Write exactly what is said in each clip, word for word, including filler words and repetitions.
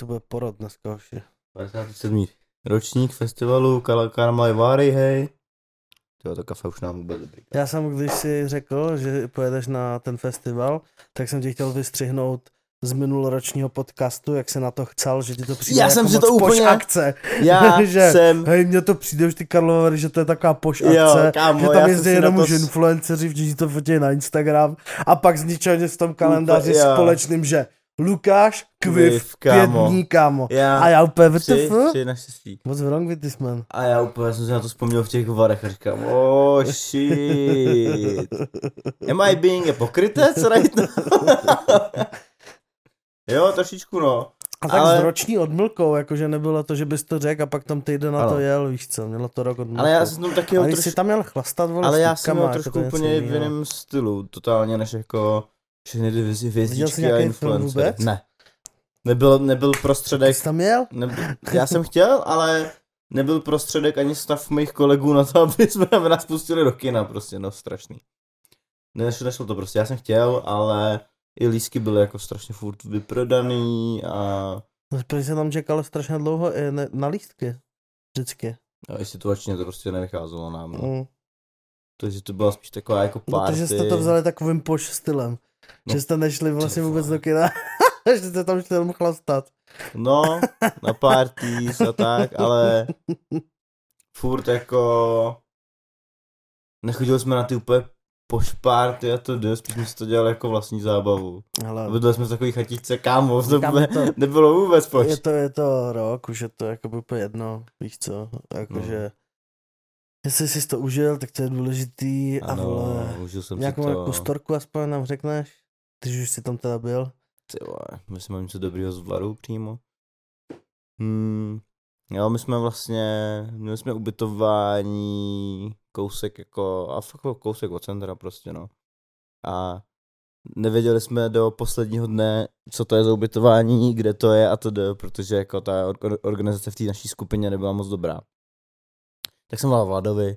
To bude porod dneska už. padesátý sedmý ročník festivalu Karla Karmalý, hej. Jo, to kafe už nám vůbec dobrý. Já jsem, když si řekl, že pojedeš na ten festival, tak jsem ti chtěl vystřihnout z minuloročního podcastu, jak se na to chcel, že ti to přijde já jako jsem si to úplně... poš akce. Já že, jsem... Hej, mně to přijde už ty Karlovary, že to je taková poš akce, jo, kámo, že tam jezdí jenom už to... influenceři, vždyť to fotějí na Instagram a pak z ničeho něco v tom kalendáři úplně, společným, že Lukáš, Kviff, pět dní, kámo. Já, a já úplně vtf. What's wrong with this man? A já úplně jsem se na to vzpomněl v těch varech a říkám, oh shit. Am I being a pokrytec right now? Jo, trošičku no. A tak ale... s roční odmlkou, jakože nebylo to, že bys to řekl a pak tam týden na ano. To jel, víš co, mělo to rok odmlkou. Ale já jsem tam taky trošku... tam měl chlastat, vole, ale já jsem měl trošku úplně v jiném stylu, totálně než jako... Všechny divizi vězdičky a influencer. Ne. Nebyl, nebyl prostředek... Ty jsi tam jel? Nebyl, já jsem chtěl, ale nebyl prostředek ani stav mých kolegů na to, aby jsme nás pustili do kina, prostě, no strašný. Ne, nešlo to prostě, já jsem chtěl, ale i lístky byly jako strašně furt vyprodaný a... Protože se tam čekalo strašně dlouho na lístky, vždycky. No i situačně to prostě nevycházelo nám, no. Mm. Takže to byla spíš taková jako party. Protože jste to vzali takovým poš stylem. No, že jste nešli vlastně vůbec do kina, že jste tam šli jenom chlastat. No, na parties a tak, ale furt jako nechodili jsme na ty úplně pošparty a to jde, spíš jsme si to dělali jako vlastní zábavu. Hele. Bydleli jsme v takových chatičce, kámo, to kámo to, nebylo vůbec poč. Je to, je to rok, už je to jako úplně jedno, víš co, jakože... No. Jestli jsi to užil, tak to je důležitý, ano, ale užil jsem nějakou si to... nějakou storku aspoň nám řekneš, když už jsi tam teda byl. Ty vole, my jsme něco dobrýho z Vladu přímo. Hmm, jo, my jsme vlastně, měli jsme ubytování, kousek jako, a fakt kousek od centra prostě no. A nevěděli jsme do posledního dne, co to je za ubytování, kde to je a to jde, protože jako ta organizace v té naší skupině nebyla moc dobrá. Tak jsem volal Vladovi,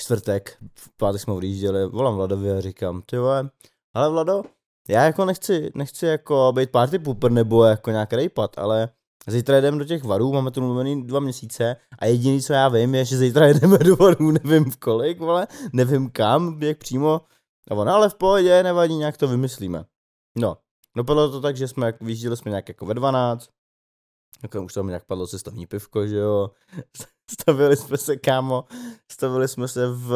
čtvrtek, v pátek jsme odjížděli, volám Vladovi a říkám, ty vole, ale Vlado, já jako nechci, nechci jako být party pooper nebo jako nějak rejpat, ale zítra jedeme do těch varů, máme tu mluvený dva měsíce a jediný, co já vím, je, že zítra jedeme do varů, nevím v kolik, vole, nevím kam, jak přímo, a on, ale v pohodě, nevadí, nějak to vymyslíme. No, dopadlo to tak, že jsme, vyjížděli jsme nějak jako ve dvanáct, jako už tam nějak padlo cestovní pivko, že jo. Stavili jsme se, kámo, stavili jsme se v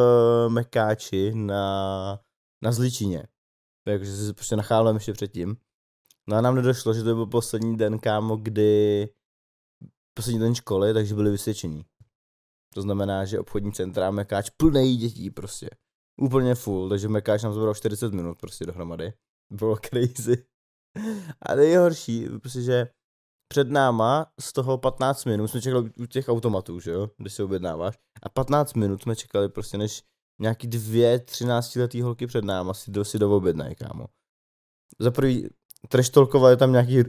Mekáči na, na Zličině. Takže se prostě nachálujeme ještě předtím. No a nám nedošlo, že to byl poslední den, kámo, kdy... Poslední den školy, takže byli vysvědčení. To znamená, že obchodní centra Mekáč plnej dětí prostě. Úplně full, takže Mekáč nám zbral čtyřicet minut prostě dohromady. Bylo crazy. A nejhorší, prostě, že... Před náma z toho patnáct minut jsme čekali u těch automatů, že jo, když se objednáváš. A patnáct minut jsme čekali prostě, než nějaký dvě třináctiletý holky před náma si, do, si doobjednají, kámo. Za prvý treštolkovali tam nějaký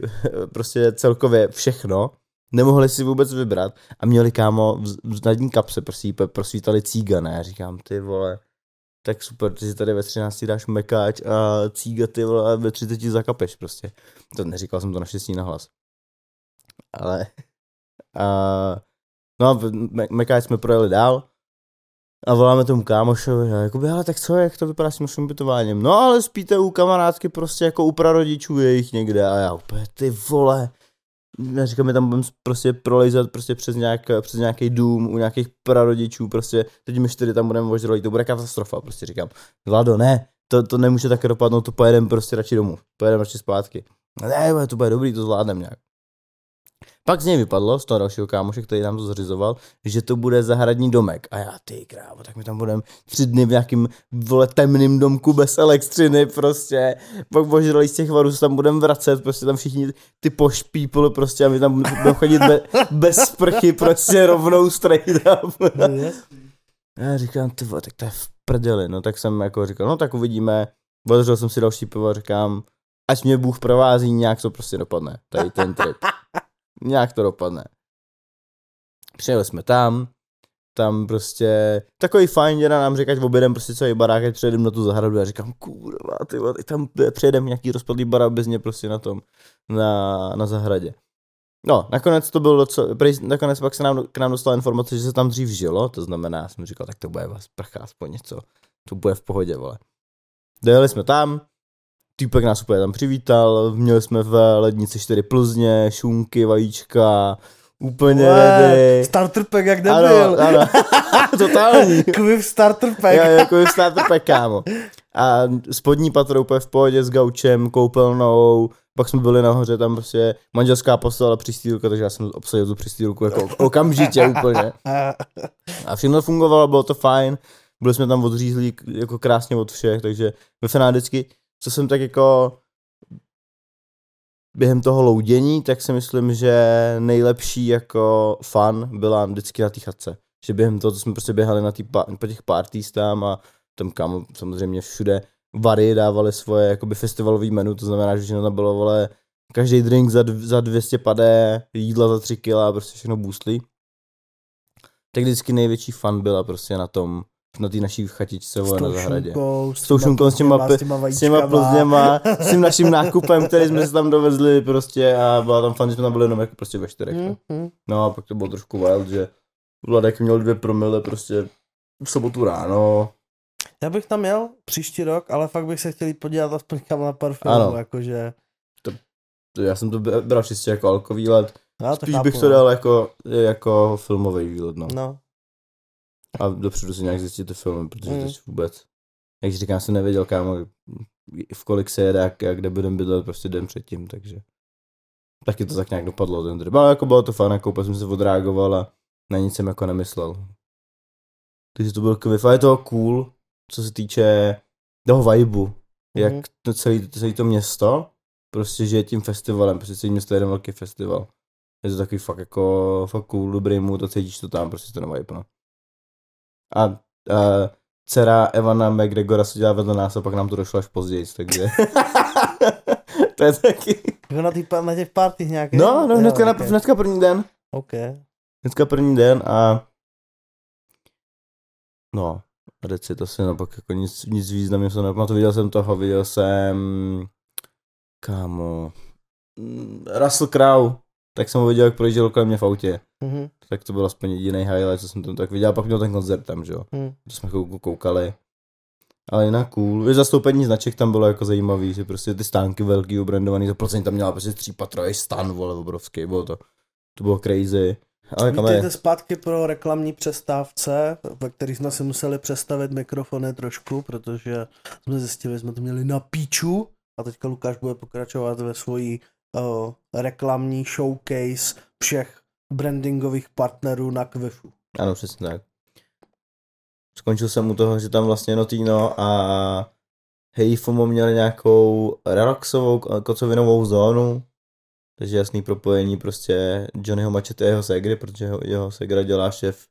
prostě celkově všechno, nemohli si vůbec vybrat a měli, kámo, v zadní kapse prostě prosvítali cígana. Já říkám, ty vole, tak super, ty si tady ve třinácti dáš Mekáč a cíga, ty vole, a ve třiceti zakapeš prostě. To neříkal jsem to naštěstí nahlas. Ale, a, no a Mekáč jsme projeli dál a voláme tomu kámošovi, jakoby, ale tak co, jak to vypadá s tím naším ubytováním? No ale spíte u kamarádky prostě jako u prarodičů jejich někde a já úplně, ty vole, já říkám, my tam budeme prostě prolejzat prostě přes, nějak, přes nějaký dům u nějakých prarodičů, prostě teď my čtyři tam budeme vožrolí, to bude katastrofa, prostě říkám, Vlado, ne, to, to nemůže tak dopadnout, to pojedeme prostě radši domů, pojedeme radši zpátky. Ne, to bude dobrý, to zvládneme nějak. Pak z něj vypadlo, z toho dalšího kámoše, který nám to zařizoval, že to bude zahradní domek. A já, ty krávo, tak my tam budeme tři dny v nějakým, vole, temným domku bez elektřiny, prostě. Pak božrali z těch varů, se tam budeme vracet, prostě tam všichni ty pošpípl, prostě, a my tam budeme chodit be, bez sprchy, prostě rovnou straight up. Já říkám, ty vole, tak to je v prdeli, no tak jsem jako říkal, no tak uvidíme, odřel jsem si další pivo a říkám, ať mě Bůh provází, nějak to prostě dopadne, tady ten trip. Nějak to dopadne. Přijeli jsme tam, tam prostě takový fajn děda nám říkať obědem prostě celý barák, ať přejedem na tu zahradu a říkám kurva, ty vole, tam přejedem nějaký rozpadlý barák bez mě prostě na tom, na, na zahradě. No, nakonec to bylo docela, nakonec pak se nám, k nám dostala informace, že se tam dřív žilo, to znamená, já jsem říkal, tak to bude vás prchá aspoň něco, to bude v pohodě, vole. Dojeli jsme tam, týpek nás úplně tam přivítal, měli jsme v lednici čtyři plzně, šunky, vajíčka, úplně ready. Starter pack jak nebyl. Ano, ano, totální. Kviv starter pack. Jo, jo, kviv starter pack, kámo. A spodní patro úplně v pohodě s gaučem, koupelnou, pak jsme byli nahoře, tam prostě manželská postela, přistýlka, takže já jsem obsadil tu přistýlku jako okamžitě úplně. A všechno fungovalo, bylo to fajn, byli jsme tam odřízlí jako krásně od všech, takže ve finále vždycky, co jsem tak jako během toho loudění, tak si myslím, že nejlepší jako fun byla vždycky na té chatce. Že během toho, co jsme prostě běhali na pa- po těch parties tam a tam kam samozřejmě všude vary dávaly svoje jakoby festivalový menu, to znamená, že všechno tam bylo, vole, každý drink za, dv- za dvě stě padé, jídla za tři kila, prostě všechno boostlí. Tak vždycky největší fun byla prostě na tom, na té naší chatičce, vole, na zahradě. S tou šunkou, s těma, s těma, s těma plzněma, s tím naším nákupem, který jsme se tam dovezli prostě a byla tam fun, že jsme tam byli jenom jako prostě ve čtyřech. Mm-hmm. No a pak to bylo trošku wild, že Vladek měl dvě promile prostě v sobotu ráno. Já bych tam jel příští rok, ale fakt bych se chtěl podívat aspoň kam na pár filmů, jakože. To, to já jsem to bral čistě jako alkový let, spíš chápu, bych to dal jako, jako filmový výlet, no. no. A dopředu si nějak zjistit ty filmy, protože mm. teď vůbec, jak říkám, jsem nevěděl, kámo, v kolik se jede a kde budeme bydlet prostě den předtím, takže taky to tak nějak dopadlo ten trip, ale jako bylo to fajn, jako úplně jsem se odreagoval a na nic jsem jako nemyslel. Takže to byl kviff, ale je toho cool, co se týče toho vibu, mm. jak to celý, celý to město, prostě že je tím festivalem, prostě celý město je jeden velký festival. Je to takový fakt jako, fakt cool, dobrý mu, to cítíš to tam, prostě ten vibe, no. A uh, dcera Ewana McGregora se dělá vedle nás a pak nám to došlo až později, takže to je taky. Na, tý, na těch partích nějaké? No, no, hnedka, okay. na, hnedka první den. Ok. Hnedka první den a no, reci to si, no pak jako nic, nic významného se nepamatuji, viděl jsem toho, viděl jsem, kámo, Russell Crowe. Tak jsem ho viděl, jak projížděl kolem mě v autě. Mm-hmm. Tak to byl aspoň jediný highlight, co jsem tam tak viděl. Pak měl ten koncert tam, že jo. Mm. To jsme koukali. Ale jinak cool. Zastoupení značek tam bylo jako zajímavý, že prostě ty stánky velký, obrandovaný, to Plzeň tam měla prostě tří patrový stan, vole, obrovský, bylo to. To bylo crazy. Ale vítejte zpátky pro reklamní přestávce, ve kterých jsme si museli přestavit mikrofony trošku, protože jsme zjistili, že jsme to měli na píču. A teďka Lukáš bude pokračovat ve svojí Uh, reklamní showcase všech brandingových partnerů na KVIFFu. Ano, přesně tak. Skončil jsem u toho, že tam vlastně Notino a Hey FOMO měli nějakou relaxovou kocovinovou zónu, takže jasný propojení prostě Johnnyho Machete a jeho segry, protože jeho, jeho segra dělá šéf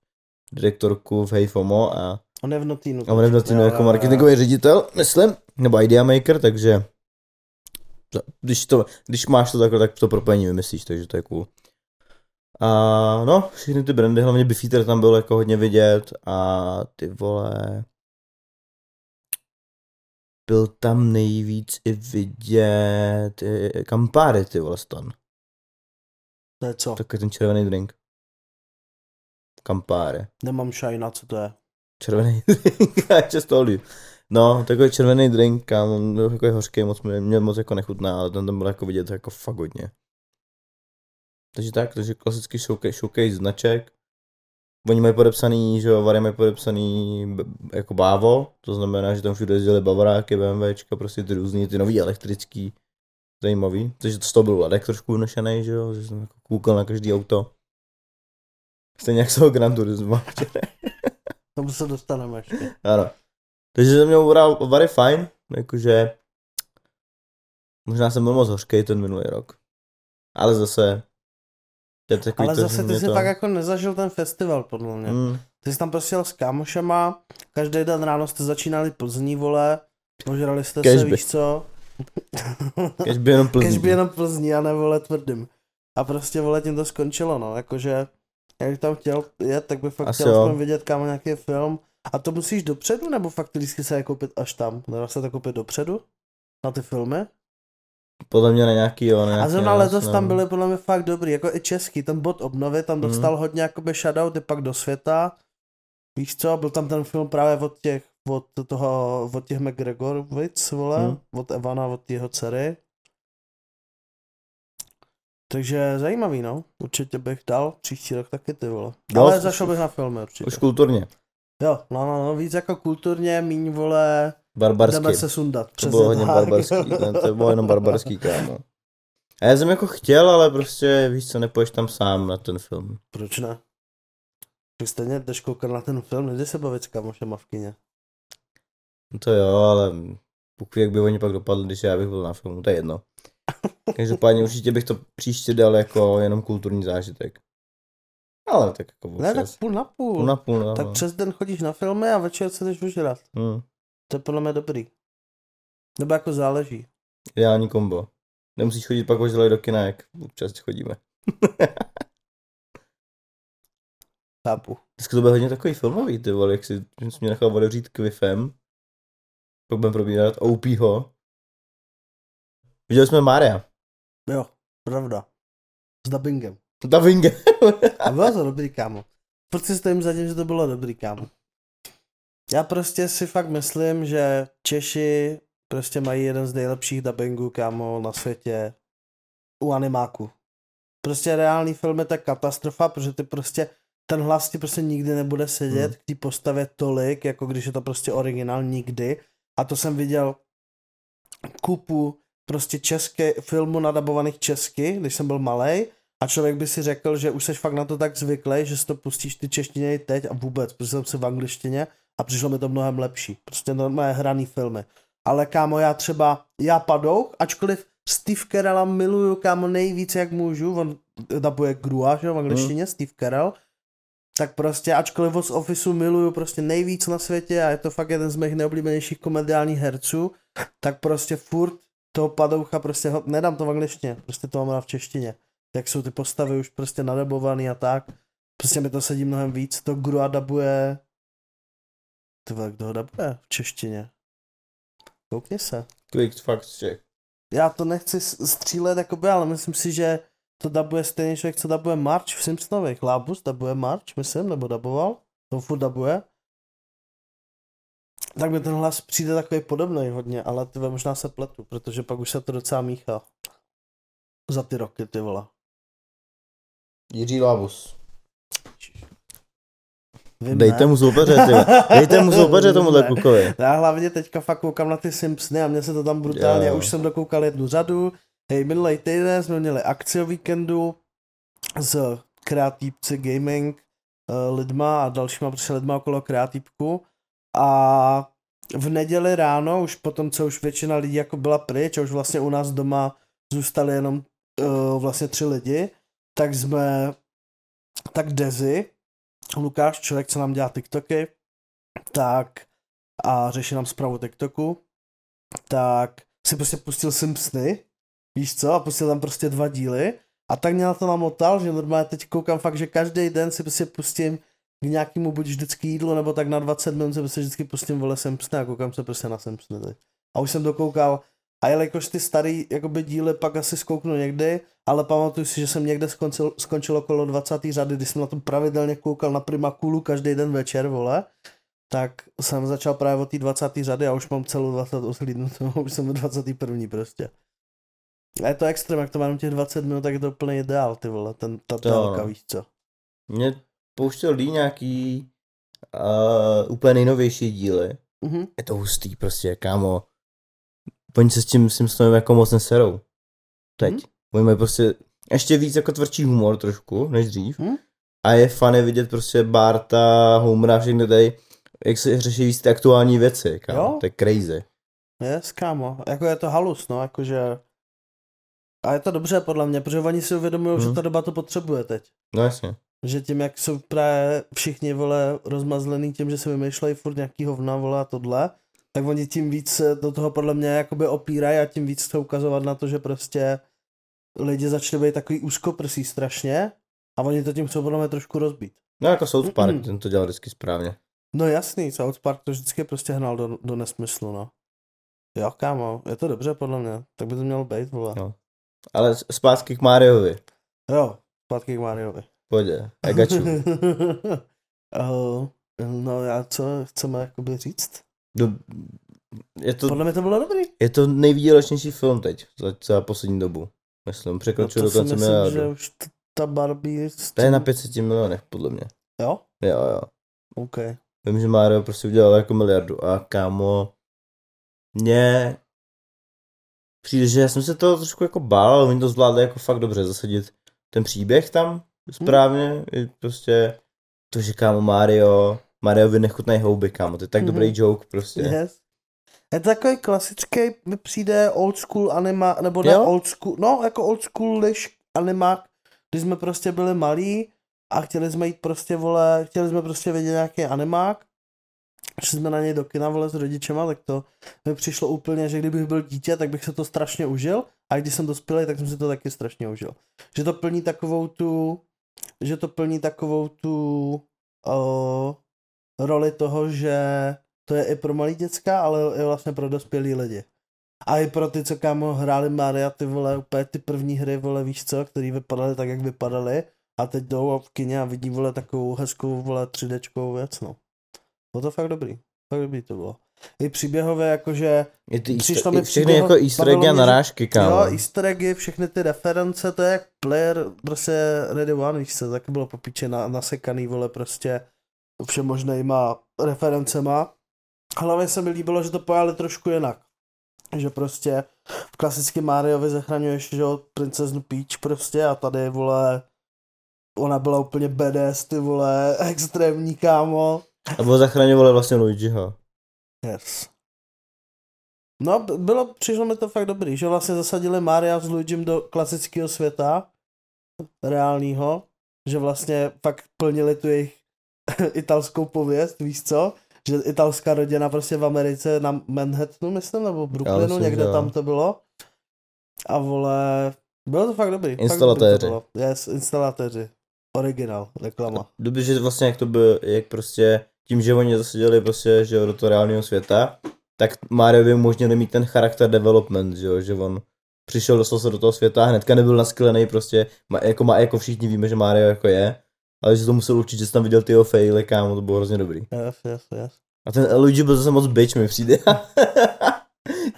direktorku v Hey FOMO a on je v Notinu. A on je v Notinu jako marketingový ředitel, myslím, nebo idea maker, takže Když, to, když máš to takhle, tak to propojení vymyslíš, takže to je cool. A no, všechny ty brandy, hlavně Beefeater tam bylo jako hodně vidět a ty vole, byl tam nejvíc i vidět i Campari, ty vole, stan. To je co? Takový ten červený drink. Campari. Nemám šajna, co to je? Červený drink, já často oliju. No, takový červený drink, kámo, jako je hořký, moc mě, mě moc jako nechutná, ale tam tam bylo jako vidět jako fakt hodně. Takže tak, takže klasický showcase, showcase značek. Oni mají podepsaný, že jo, Vary mají podepsaný jako bávo, to znamená, že tam všude jezdili bavaráky, BMWčka, prostě ty různý, ty nový elektrický, zajímavý. Takže to z toho byl Vladek trošku unešenej, že jo, že jsem jako koukal na každý auto. Stejně jak z toho Gran Turismo. Tomu se dostaneme ještě. Ano. Takže jsem měl Vary fajn, jakože možná jsem byl moc hořkej ten minulý rok, ale zase je takový. Ale to, zase ty jsi to tak jako nezažil ten festival podle mě, mm. ty jsi tam prostě jel s kámošema, každý den ráno jste začínali Plzní, vole, požrali jste Kežby. Se, víš co? Kežby jenom Plzní. Kežby jenom Plzní a ne, vole, tvrdým. A prostě, vole, tím to skončilo, no, jakože Já bych tam chtěl jet, tak bych fakt asi chtěl aspoň vidět, kam nějaký film. A to musíš dopředu, nebo fakt lístky se je koupit až tam? Dá se to koupit dopředu? Na ty filmy? Podle mě na nějaký, jo. Nějaký, a zrovna letos tam byly podle mě fakt dobrý, jako i český, ten bod obnovy, tam dostal mm. hodně jakoby shoutout, i pak do světa. Víš co, byl tam ten film právě od těch, od toho, od těch McGregorovic, vole, mm. od Evana, od jeho dcery. Takže zajímavý, no, určitě bych dal příští rok taky, ty vole. Ale no, zašel bych na filmy určitě. Už kulturně. Jo, no, no, no, víc jako kulturně, míň, vole, barbarský. Jdeme se sundat. To bylo hodně barbarský, ten, to bylo jenom barbarský, kámo. A já jsem jako chtěl, ale prostě, víš co, nepoješ tam sám na ten film. Proč ne? Když stejně jdeš koukat na ten film, nejde se bavit s kamošema v kyně. No to jo, ale pokud jak by oni pak dopadli, když já bych byl na filmu, to je jedno. Každopádně určitě bych to příště dal jako jenom kulturní zážitek. Ale tak jako občas. Ne, tak půl na půl. Půl na půl, no, tak no. Přes den chodíš na filmy a večer se jdeš užrat. Hmm. To je podle mě dobrý. Nebo jako záleží. Ideální kombo. Nemusíš chodit pak ožilej do kina, jak občas chodíme. Chápu. Dneska to byl hodně takový filmový, ty vole, jak jsi mě nechal odevřít KVIFFem. Pak budeme probírat O P ho. Viděli jsme Maria. Jo, pravda. S dubbingem. S dubbingem. A bylo to dobrý, kámo. Protože stojím za tím, že to bylo dobrý, kámo. Já prostě si fakt myslím, že Češi prostě mají jeden z nejlepších dubbingů, kámo, na světě. U animáku. Prostě reální film je ta katastrofa, protože ty prostě, ten hlas ti prostě nikdy nebude sedět hmm. k té postavě tolik, jako když je to prostě originál, nikdy. A to jsem viděl kupu prostě české filmu nadabovaných česky, když jsem byl malej, a člověk by si řekl, že už seš fakt na to tak zvyklý, že si to pustíš ty češtině i teď a vůbec, protože jsem si v angličtině a přišlo mi to mnohem lepší. Prostě normálně hraný filmy. Ale kámo, já třeba, já Padouk, ačkoliv Steve Carella miluju, kámo, nejvíce jak můžu, on dabuje Grua, že v angličtině, mm. Steve Carell, tak prostě ačkoliv od Officeu miluju prostě nejvíc na světě a je to fakt jeden z mých nejoblíbenějších komediálních herců, tak prostě furt toho Padoucha prostě, ho, nedám to v angličtině, prostě to mám v češtině. Jak jsou ty postavy už prostě nadabovaný a tak. Prostě mi to sedí mnohem víc, to Grua dabuje. Ty vole, kdo ho dabuje v češtině? Koukni se. Quick fact check. Já to nechci střílet jakoby, ale myslím si, že to dabuje stejný člověk, co dabuje March v Simpsonových. Lábus dabuje March, myslím, nebo daboval. To furt dabuje. Tak mi ten hlas přijde takový podobný hodně, ale ty možná se pletu, protože pak už se to docela míchá. Za ty roky, ty vole. Jiří Lábus. Vím, Dejte, mu soupeře, Dejte mu soupeře, ty Dejte mu soupeře tomuhle kukovi. Já hlavně teďka fakt koukám na ty Simpsony a mě se to tam brutálně, yeah. Už jsem dokoukal jednu řadu. Hej, minulej týden jsme měli akci o víkendu s Kreatýpci Gaming lidma a dalšíma prostě lidma okolo Kreatýpku. A v neděli ráno, už potom, co už většina lidí jako byla pryč a už vlastně u nás doma zůstali jenom uh, vlastně tři lidi, tak jsme, tak Dezi, Lukáš, člověk, co nám dělá TikToky, tak a řeší nám zprávu TikToku, tak si prostě pustil Simpsony, víš co, a pustil tam prostě dva díly a tak mě na to namotal, že normálně teď koukám fakt, že každý den si prostě pustím k nějakému buď vždycky jídlo, nebo tak na dvacet minut se prostě vždycky pustím vole Simpsony a koukám se prostě na Simpsony teď. A už jsem dokoukal, a jelikož ty starý jakoby díly pak asi zkouknu někdy, ale pamatuju si, že jsem někde skončil, skončil okolo dvacáté řady, když jsem na tom pravidelně koukal na Primakulu každý den večer, vole, tak jsem začal právě od té dvacáté řady a už mám celou dvacátou osmou, už jsem v dvacáté první prostě. A je to extrém, jak to mám těch dvacet minut, tak je to úplně ideál, ty vole, ten, ta délka, víš co. Mě pouštěl lí nějaký uh, úplně nejnovější díly. Mm-hmm. Je to hustý prostě, kámo. Oni se s tím Simpsonem jako moc neserou. Teď. Hmm? Oni mají prostě ještě víc jako tvrdší humor trošku, než dřív. Hmm? A je funny vidět prostě Barta, Homera, všechno tady, jak se řeší víc ty aktuální věci, kámo. Jo? To je crazy. Yes, kámo. Jako je to halus, no, jakože... A je to dobře, podle mě, protože oni si uvědomují, hmm. že ta doba to potřebuje teď. No jasně. Že tím, jak jsou právě všichni, vole, rozmazlený tím, že se vymýšlejí furt nějaký hovna, vole, a tohle, tak oni tím víc do toho podle mě jakoby opírají a tím víc to ukazovat na to, že prostě lidi začali být takový úzkoprsí strašně A oni to tím chcou podle mě trošku rozbít. No jako South Park, mm-hmm. ten to dělal vždycky správně. No jasný, South Park to vždycky prostě hnal do, do nesmyslu, no. Jo, kámo, je to dobře podle mě, tak by to mělo být, vole. No. Ale zpátky k Mariovi. Jo, zpátky k Mariovi. Pojď, I got you. uh, no já co chceme jakoby říct? Do, je to, podle mě to bylo dobrý. Je to nejvýdělečnější film teď, za, za poslední dobu. Myslím, překročil no to dokonce miliardu. Myslím, že už t- ta Barbie... Tím... To je na pět set milionech, podle mě. Jo? Jo, jo. OK. Vím, že Mario prostě udělal jako miliardu a kámo... Mně... Přijde, že já jsem se toho trošku jako bál, ale oni to zvládli jako fakt dobře zasadit ten příběh tam správně. Hmm. I prostě to, že kámo Mario... Mario vy nechutnej houby, kámo, to je tak mm-hmm. dobrý joke prostě. Yes. Je to takový klasický, mi přijde old school anima, nebo ne jo? old school, no jako old school liž anima, když jsme prostě byli malí a chtěli jsme jít prostě vole, chtěli jsme prostě vidět nějaký animák, šli jsme na něj do kina vole s rodičema, tak to mi přišlo úplně, že kdybych byl dítě, tak bych se to strašně užil a když jsem dospělý, tak jsem si to taky strašně užil. Že to plní takovou tu, že to plní takovou tu, uh, roli toho, že to je i pro malý děcka, ale i vlastně pro dospělý lidi. A i pro ty, co kámo hráli Maria, ty vole, úplně ty první hry, vole, víš co, který vypadaly tak, jak vypadaly a teď jdou v kyně a vidí, vole, takovou hezkou, vole, tři déčkovou věc, no. Bylo to fakt dobrý. Fakt dobrý to bylo. I příběhové, jakože... Je ty easter, mi všechny příběho, jako easter eggy a narážky, kámo. Jo, easter eggy, všechny ty reference, to je jak player, prostě ready one, víš co, taky bylo popíče na, nasekaný, vole, prostě... všemožnejma referencema. Hlavně se mi líbilo, že to pojali trošku jinak. Že prostě v klasickém Mariovi zachraňuješ, že jo, princeznu Peach prostě a tady, vole, ona byla úplně badass, ty vole, extrémní, kámo. A bylo zachraňovali vlastně Luigiho. Yes. No, bylo, přišlo mi to fakt dobrý, že vlastně zasadili Maria s Luigim do klasického světa, reálního, že vlastně fakt plnili tu jejich italskou pověst, víš co? Že italská rodina prostě v Americe na Manhattanu, myslím, nebo Brooklynu, myslím, někde tam to bylo. A vole, bylo to fakt dobrý. Instalatéři. Fakt dobrý yes, instalatéři. Originál, reklama. Dobře, že vlastně jak to bylo, jak prostě tím, že oni zasadili prostě, že do toho reálného světa, tak Mario by umožnili mít ten charakter development, že jo, že on přišel, dostal se do toho světa, hnedka nebyl naskylený prostě, jako má, jako všichni víme, že Mario jako je. Ale že to musel určit, že jsem tam viděl tyho faily, kámo, to bylo hrozně dobrý. Yes, yes, yes. A ten Luigi byl zase moc bitch, mi přijde.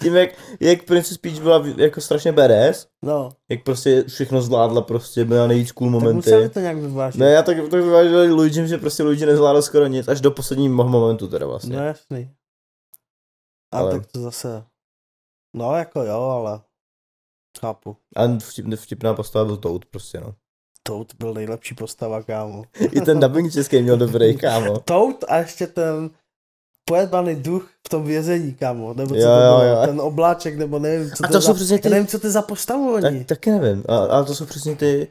Tím, jak, jak Princess Peach byla jako strašně badass, no. Jak prostě všechno zvládla, prostě byla nejvíc cool momenty. Tak museli to nějak vyvážit. Ne, já tak, tak vyvážil Luigi, že prostě Luigi nezvládl skoro nic, až do posledního momentu teda vlastně. No jasný. A ale... tak to zase, no jako jo, ale chápu. A vtip, vtipná postava byl Toad prostě, no. Toad byl nejlepší postava, kámo. I ten dubbing český měl dobrý, kámo. Toad a ještě ten pojedbaný duch v tom vězení, kámo. Nebo co jo, to bylo, jo. Ten obláček, nebo nevím, co a to, to jsou za... přesně ty... Nevím, co to je za postavu oni. Tak, taky nevím, ale to jsou přesně ty...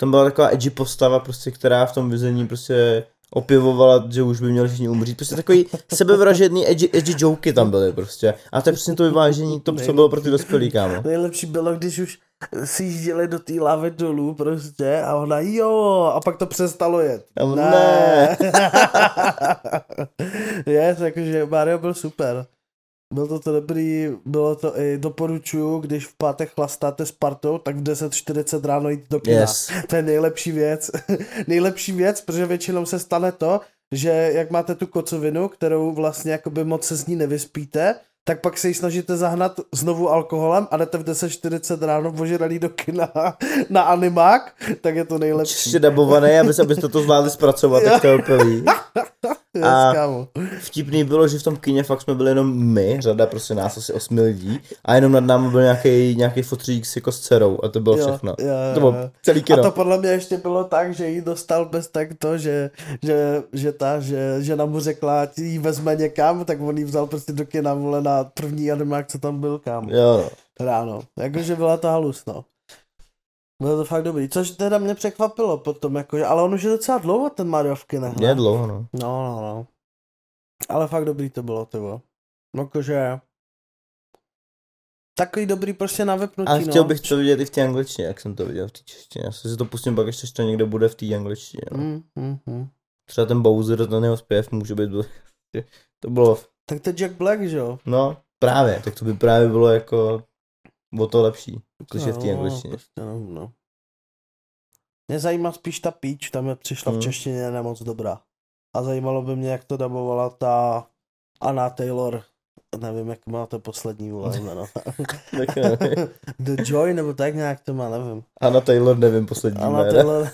Tam byla taková edgy postava, prostě, která v tom vězení prostě opěvovala, že už by měli všichni umřít. Prostě takový sebevražedný edgy, edgy joky tam byly prostě. A to je přesně to vyvážení, to, co bylo pro ty dospělí, kámo. Nejlepší bylo, když už si jížděli do té lávy dolů prostě a ona jo, a pak to přestalo jet. No, ne. Yes, jakože Mario byl super. Byl to to dobrý, bylo to i doporučuju, když v pátek chlastáte s partou, tak v deset čtyřicet ráno jít do kina. Yes. To je nejlepší věc. Nejlepší věc, protože většinou se stane to, že jak máte tu kocovinu, kterou vlastně jakoby moc se s ní nevyspíte, tak pak se ji snažíte zahnat znovu alkoholem a jdete v deset čtyřicet ráno požraný do kina na animák, tak je to nejlepší. Ještě dabované, abyste to zvládli zpracovat, tak to je úplný. A vtipný bylo, že v tom kině fakt jsme byli jenom my, řada prostě nás asi osmi lidí a jenom nad námi byl nějaký, nějaký fotřík s, jako s dcerou a to bylo jo, všechno. Jo, jo, to bylo celý kino. A to podle mě ještě bylo tak, že jí dostal bez tak to, že, že, že ta že, žena mu řekla, jí vezme někam, tak on jí vzal prostě do kina, vole, na první animák, co tam byl, kam. Jo. Ráno. Jakože byla ta halus, no. Bylo to fakt dobrý, což teda mě překvapilo potom, jakože, ale on už je docela dlouho ten Mario v kinech, ne? Je dlouho, no. No, no, no. Ale fakt dobrý to bylo, tyvo. No, jakože, takový dobrý prostě na webnutí. Ale chtěl no. bych to vidět i v té angličtině, jak jsem to viděl v té češtině. Já si to pustím pak ještě, že to někde bude v té angličtině. No. Mm, mm, mm. Třeba ten Bowser, ten jeho zpěv může být, to bylo... Tak to Jack Black, že jo? No, právě, tak to by právě bylo jako o to lepší, když je v té angličtině. No, no. Mě zajímá spíš ta Peach, tam je přišla mm. v češtině nemoc dobrá. A zajímalo by mě, jak to dabovala ta Anna Taylor. Nevím, jak má to poslední volazeno. Tak nevím. The Joy, nebo tak nějak to má, nevím. Anna Taylor, nevím, poslední Anna jméno. Taylor.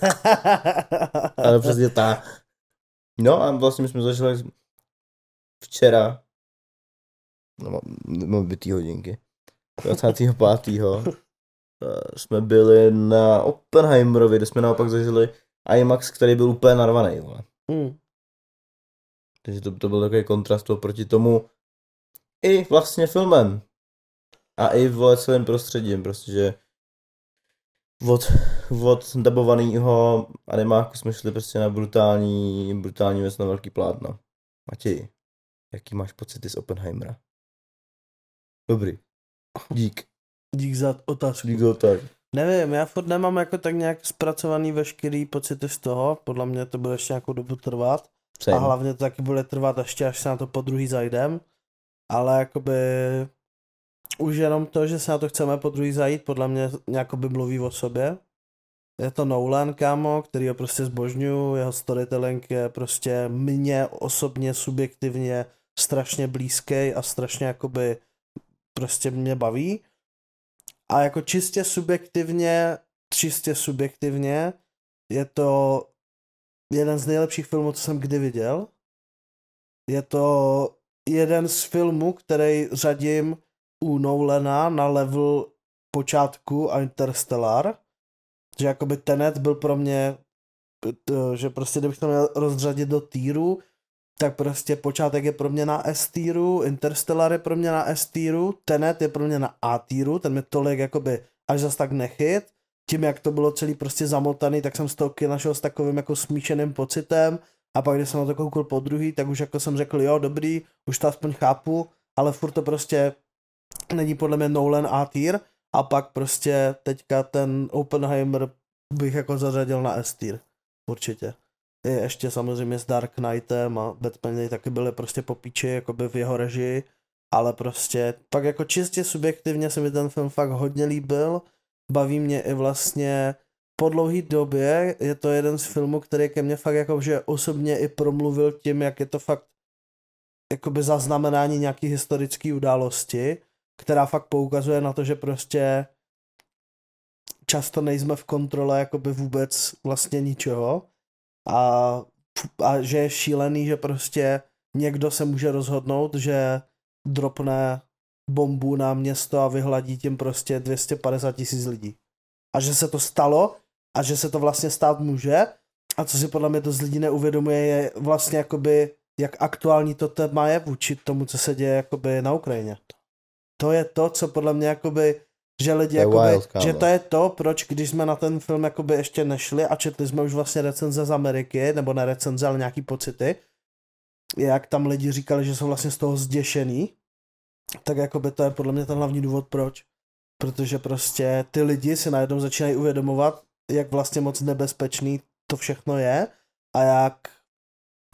Ale přesně ta. No a vlastně my jsme začali včera, no mám bytý hodinky, dvacátého pátého jsme byli na Oppenheimerovi, kde jsme naopak zažili IMAX, který byl úplně narvaný. Mm. Takže to, to byl takový kontrast oproti tomu, i vlastně filmem. A i vole celým prostředím, protože od, od dabovaného animáku jsme šli prostě na brutální, brutální věc, na velký plátno. Matěj, jaký máš pocity z Oppenheimera? Dobrý. Dík. Dík za otázku. Dík za otázku. Nevím, já furt nemám jako tak nějak zpracovaný veškerý pocity z toho, podle mě to bude ještě nějakou dobu trvat. Same. A hlavně to taky bude trvat ještě, až se na to po druhý zajdem. Ale jakoby už jenom to, že se na to chceme po druhý zajít, podle mě nějakoby mluví o sobě. Je to Nolan, kámo, který ho prostě zbožňuju, jeho storytelling je prostě mně osobně, subjektivně strašně blízký a strašně jakoby prostě mě baví. A jako čistě subjektivně, čistě subjektivně je to jeden z nejlepších filmů, co jsem kdy viděl. Je to jeden z filmů, který řadím u Nolana na level počátku a Interstellar, že jakoby Tenet byl pro mě, že prostě kdybych to měl rozřadit do týru, tak prostě počátek je pro mě na S týru, Interstellar je pro mě na S týru, Tenet je pro mě na A týru, ten mě tolik jakoby až zas tak nechyt, tím jak to bylo celý prostě zamotaný, tak jsem z toho kina šel s takovým jako smíšeným pocitem. A pak, když jsem na to koukal po druhý, tak už jako jsem řekl, jo, dobrý, už to aspoň chápu, ale furt to prostě není podle mě Nolan A tier. A pak prostě teďka ten Oppenheimer bych jako zařadil na S tier. Určitě. I ještě samozřejmě s Dark Knightem a Batmany taky byly prostě po píči, jakoby v jeho režii, ale prostě pak jako čistě subjektivně se mi ten film fakt hodně líbil. Baví mě i vlastně po dlouhý době je to jeden z filmů, který ke mně fakt jakože osobně i promluvil tím, jak je to fakt jakoby zaznamenání nějaký historický události, která fakt poukazuje na to, že prostě často nejsme v kontrole jakoby vůbec vlastně ničeho a, a že je šílený, že prostě někdo se může rozhodnout, že dropne bombu na město a vyhladí tím prostě dvě stě padesát tisíc lidí. A že se to stalo a že se to vlastně stát může a co si podle mě to z lidí neuvědomuje je vlastně jakoby, jak aktuální to téma je vůči tomu, co se děje jakoby na Ukrajině. To je to, co podle mě jakoby, že lidi jakoby, wild, že to je to, proč když jsme na ten film jakoby ještě nešli a četli jsme už vlastně recenze z Ameriky, nebo ne recenze, ale nějaký pocity, jak tam lidi říkali, že jsou vlastně z toho zděšený, tak jakoby to je podle mě ten hlavní důvod, proč. Protože prostě ty lidi si najednou začínají uvědomovat, jak vlastně moc nebezpečný to všechno je a jak,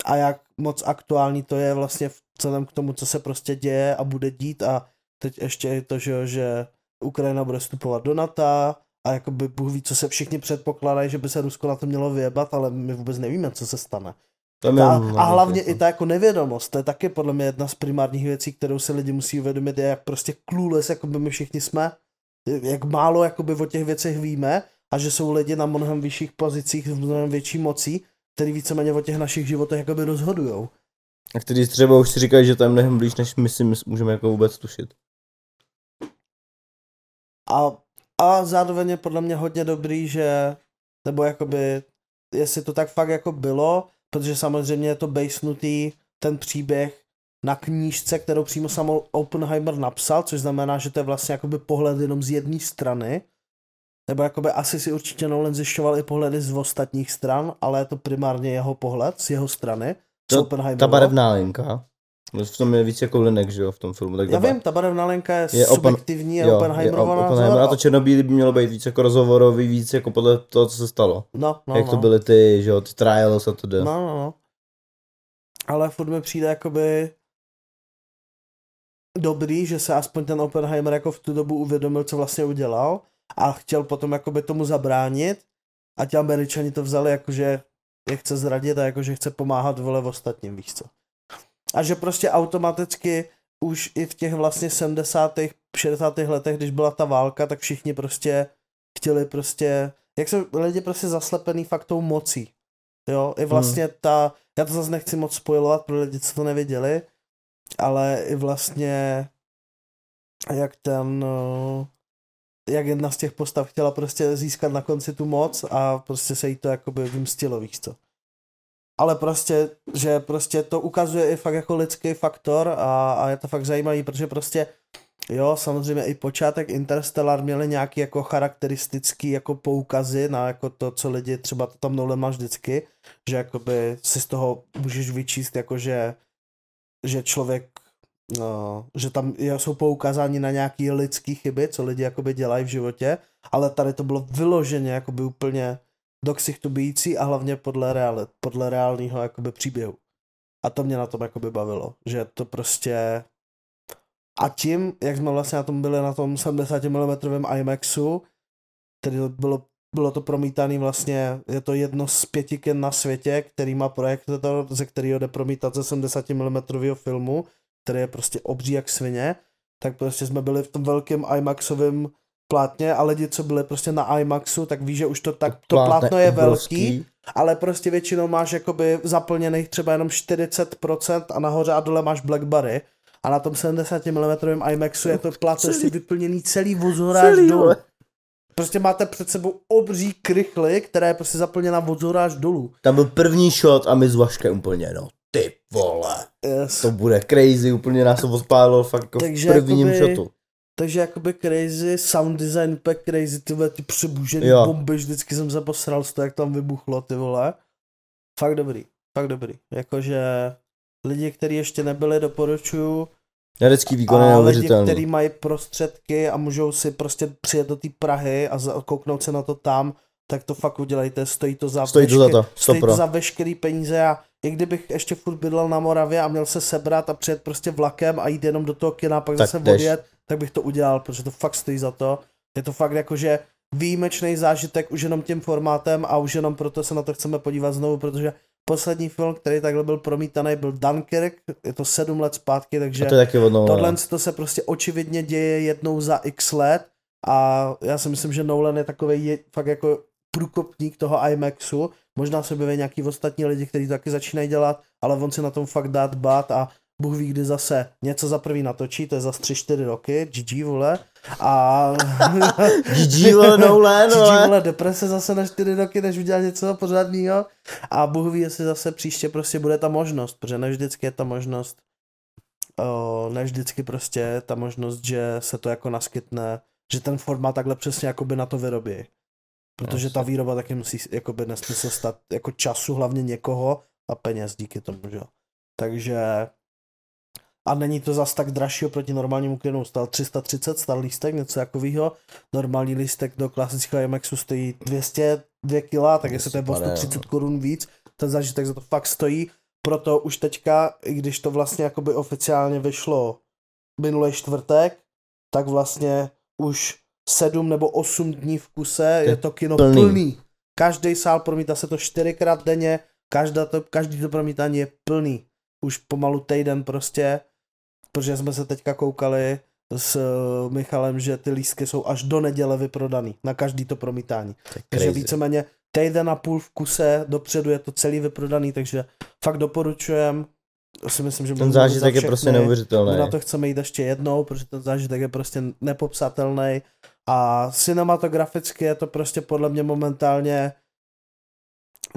a jak moc aktuální to je vlastně vzhledem k tomu, co se prostě děje a bude dít a teď ještě je to, že, že Ukrajina bude vstupovat do NATO a jakoby Bůh ví, co se všichni předpokládají, že by se Rusko na to mělo vyjebat, ale my vůbec nevíme, co se stane. Ta, a hlavně i ta jako nevědomost, to je taky podle mě jedna z primárních věcí, kterou se lidi musí uvědomit, je jak prostě clueless, jako by my všichni jsme, jak málo jakoby o těch věcech víme a že jsou lidi na mnohem vyšších pozicích, mnohem větší mocí, který víceméně o těch našich životech jakoby rozhodujou. A který třeba už si říkají, že tam mnohem blíž, než my si můžeme jako vůbec tušit. A, a zároveň je podle mě hodně dobrý, že, nebo jakoby, jestli to tak fakt jako bylo, protože samozřejmě je to bejsnutý ten příběh na knížce, kterou přímo sam Oppenheimer napsal, což znamená, že to je vlastně jakoby pohled jenom z jedné strany, nebo jakoby asi si určitě Nolan zjišťoval i pohledy z ostatních stran, ale je to primárně jeho pohled, z jeho strany. To, ta barevná linka. No v tom je víc jako linek, že jo, v tom filmu. Tak já vím, ta barevná lenka je, je subjektivní open, a Oppenheimerovaná. Oppenheimer, a to černobílý by mělo být víc jako rozhovorový, víc jako podle toho, co se stalo. No, no, Jak no. to byly ty, že jo, ty trials a to jde. No, no, no. Ale furt mi přijde jakoby dobrý, že se aspoň ten Oppenheimer jako v tu dobu uvědomil, co vlastně udělal a chtěl potom jakoby tomu zabránit a ti Američani to vzali jakože je chce zradit a jakože chce pomáhat vole v ostatním, víš co. A že prostě automaticky už i v těch vlastně sedmdesátých, šedesátých letech, když byla ta válka, tak všichni prostě chtěli prostě, jak se lidi prostě zaslepený fakt tou mocí. Jo, i vlastně hmm. ta, já to zase nechci moc spoilovat pro lidi, co to neviděli, ale i vlastně jak ten, jak jedna z těch postav chtěla prostě získat na konci tu moc a prostě se jí to jakoby vymstilo, víš co. Ale prostě, že prostě to ukazuje i fakt jako lidský faktor a, a je to fakt zajímavý, protože prostě jo, samozřejmě i počátek Interstellar měli nějaký jako charakteristický jako poukazy na jako to, co lidi třeba to tam Nolan má vždycky, že jakoby si z toho můžeš vyčíst jako, že, že člověk, no, že tam jsou poukazání na nějaký lidský chyby, co lidi jakoby dělají v životě, ale tady to bylo vyloženě jakoby úplně do ksichtu bijící a hlavně podle, reali, podle reálního jakoby příběhu. A to mě na tom jakoby bavilo, že to prostě... A tím, jak jsme vlastně na tom byli na tom sedmdesátimilimetrovém IMAXu, tedy bylo, bylo to promítané vlastně, je to jedno z pěti kin na světě, který má projektor, ze kterého jde promítat ze sedmdesátimilimetrového filmu, který je prostě obří jak svině, tak prostě jsme byli v tom velkém IMAXovém plátně a lidi, co byli prostě na IMAXu, tak ví, že už to tak, to plátno je velký, ale prostě většinou máš jakoby zaplněných třeba jenom čtyřicet procent a nahoře a dole máš blackberry a na tom sedmdesátimilimetrovém IMAXu je to plátno ještě vyplněný celý vozoráž dolů. Prostě máte před sebou obří krychly, která je prostě zaplněná vozoráž dolů. Tam byl první shot a my s Vaškem úplně, no ty vole, yes. To bude crazy, úplně nás to odpálilo fakt jako v prvním jakoby, shotu. Takže jakoby crazy, sound design úplně crazy, ty vole, ty přebužený jo. bomby, vždycky jsem se posral z toho, jak tam vybuchlo, ty vole. Fakt dobrý, fakt dobrý, jakože lidi, kteří ještě nebyli, doporučuju. Herecký výkon je neuvěřitelný. A lidi, kteří mají prostředky a můžou si prostě přijet do té Prahy a kouknout se na to tam, tak to fakt udělejte, stojí to za, stojí veškerý, to za, to. Stojí to za veškerý peníze a i kdybych ještě furt bydlel na Moravě a měl se sebrat a přijet prostě vlakem a jít jenom do toho kina a pak tak zase jdeš. Odjet, tak bych to udělal, protože to fakt stojí za to. Je to fakt jakože výjimečný zážitek už jenom tím formátem a už jenom proto se na to chceme podívat znovu, protože poslední film, který takhle byl promítaný, byl Dunkirk, je to sedm let zpátky, takže to taky odnovu, tohle ne? To se prostě očividně děje jednou za x let a já si myslím, že Nolan je takovej je, fakt jako průkopník toho IMAXu, možná se objeví nějaký ostatní lidi, kteří to taky začínají dělat, ale on si na tom fakt dá dbát a Bůh ví, kdy zase něco za prvý natočí, to je za tři čtyři roky, gé gé vole, a... gé gé vole, Nolan, vole. gé gé vole, deprese zase na čtyři roky, než udělá něco pořádného a Bůh ví, jestli zase příště prostě bude ta možnost, protože ne vždycky je ta možnost, o, ne vždycky prostě je ta možnost, že se to jako naskytne, že ten formát takhle přesně jakoby na to vyrobí. Protože ta výroba taky musí jakoby nesmysl stát jako času, hlavně někoho a peněz díky tomu, že jo. Takže... A není to zas tak dražší oproti normálnímu kinu. Stál tři sta třicet, stál lístek, něco takovýho. Normální lístek do klasického IMAXu stojí dvě stě dva kila, tak jestli to je o sto třicet korun víc, ten zážitek za to fakt stojí. Proto už teďka, i když to vlastně jakoby oficiálně vyšlo minulý čtvrtek, tak vlastně už sedm nebo osm dní v kuse je to kino plný. plný. Každý sál promítá se to čtyřikrát denně, každá to, každý to promítání je plný. Už pomalu týden prostě, protože jsme se teďka koukali s Michalem, že ty lístky jsou až do neděle vyprodaný na každý to promítání. To takže víceméně týden a půl v kuse dopředu je to celý vyprodaný, takže fakt doporučujem. Si myslím, že ten zážitek je prostě neuvěřitelný. My na to chceme jít ještě jednou, protože ten zážitek je prostě nepopsatelný a cinematograficky je to prostě podle mě momentálně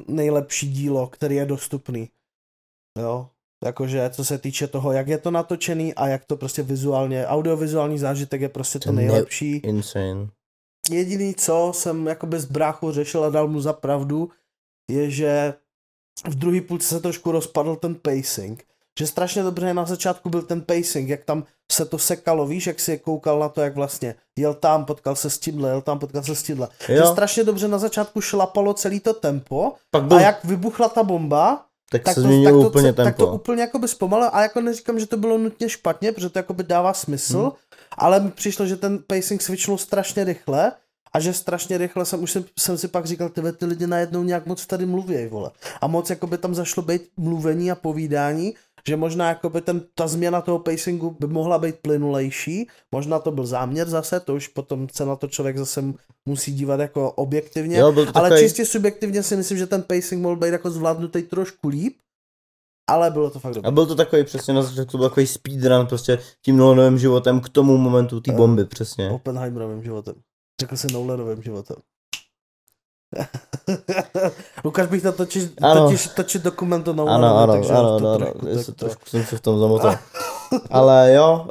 nejlepší dílo, který je dostupný. Jo, jakože co se týče toho, jak je to natočený a jak to prostě vizuálně, audiovizuální zážitek je prostě to nejlepší. Insane. Jediný, co jsem jakoby s bráchou řešil a dal mu za pravdu, je, že v druhý půlce se trošku rozpadl ten pacing. Že strašně dobře na začátku byl ten pacing, jak tam se to sekalo, víš, jak si koukal na to, jak vlastně jel tam, potkal se s tímhle, jel tam, potkal se s tímhle. Že strašně dobře na začátku šlapalo celý to tempo byl... a jak vybuchla ta bomba, tak, tak, to, tak, to, úplně tak to úplně jako by zpomalilo, ale jako neříkám, že to bylo nutně špatně, protože to jako by dává smysl, hmm. ale mi přišlo, že ten pacing switchnul strašně rychle a že strašně rychle jsem už jsem, jsem si pak říkal, tyhle ty lidi najednou nějak moc tady mluvěj, vole. A moc jako by tam zašlo být mluvení a povídání, že možná jako by ten, ta změna toho pacingu by mohla být plynulejší, možná to byl záměr zase, to už potom se na to člověk zase musí dívat jako objektivně, jo, ale takový... čistě subjektivně si myslím, že ten pacing mohl být jako zvládnutý trošku líp, ale bylo to fakt dobré. A byl to takový přesně, na začátku to byl takový speedrun prostě tím Nolanovým životem k tomu momentu té bomby, přesně. Oppenheimerovým životem, řekl si Nolanovým životem. Lukáš bych to točil, totiž točit dokument o Nolanovi, ano, ano, takže ano, to ano, trošku, ano, tak trošku to... jsem se v tom zamotal. Ale jo,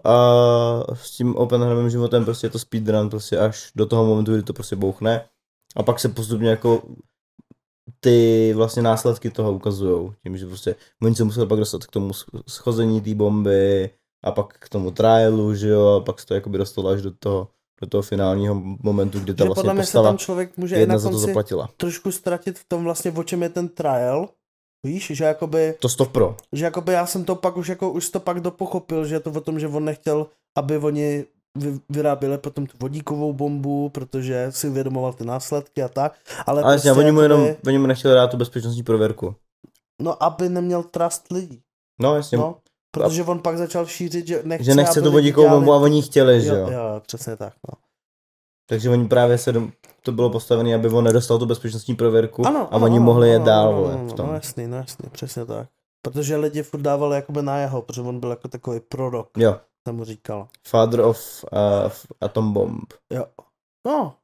uh, s tím Oppenheimerovým životem prostě je to speedrun prostě až do toho momentu, kdy to prostě bouchne a pak se postupně jako ty vlastně následky toho ukazujou, tím, že prostě oni se museli pak dostat k tomu schození té bomby a pak k tomu trialu, že jo, a pak se to jakoby dostalo až do toho do toho finálního momentu, kdy ta že vlastně postava tam člověk může jedna za to zaplatila. Trošku ztratit v tom vlastně, o čem je ten trial, víš, že jakoby... To stop pro. Že jakoby já jsem to pak už jako, už to pak dopochopil, že je to o tom, že on nechtěl, aby oni vy, vyráběli potom tu vodíkovou bombu, protože si uvědomoval ty následky a tak, ale... Ale prostě jasně, oni mu jenom, oni mu nechtěli dát tu bezpečnostní prověrku. No, aby neměl trust lidí. No, jasně. No. Protože on pak začal šířit, že nechce... Že nechce tu vodíkovou bombu a oni chtěli, že jo? Jo, jo, přesně tak, no. Takže oni právě se... Dom... To bylo postavené, aby on nedostal tu bezpečnostní prověrku ano, a oni ano, mohli jet ano, dál, ano, vole, v tom. No jasný, no jasný, přesně tak. Protože lidi furt dávali jakoby na jeho, protože on byl jako takový prorok. Jo. Tam mu říkal. Father of uh, Atom Bomb. Jo. No.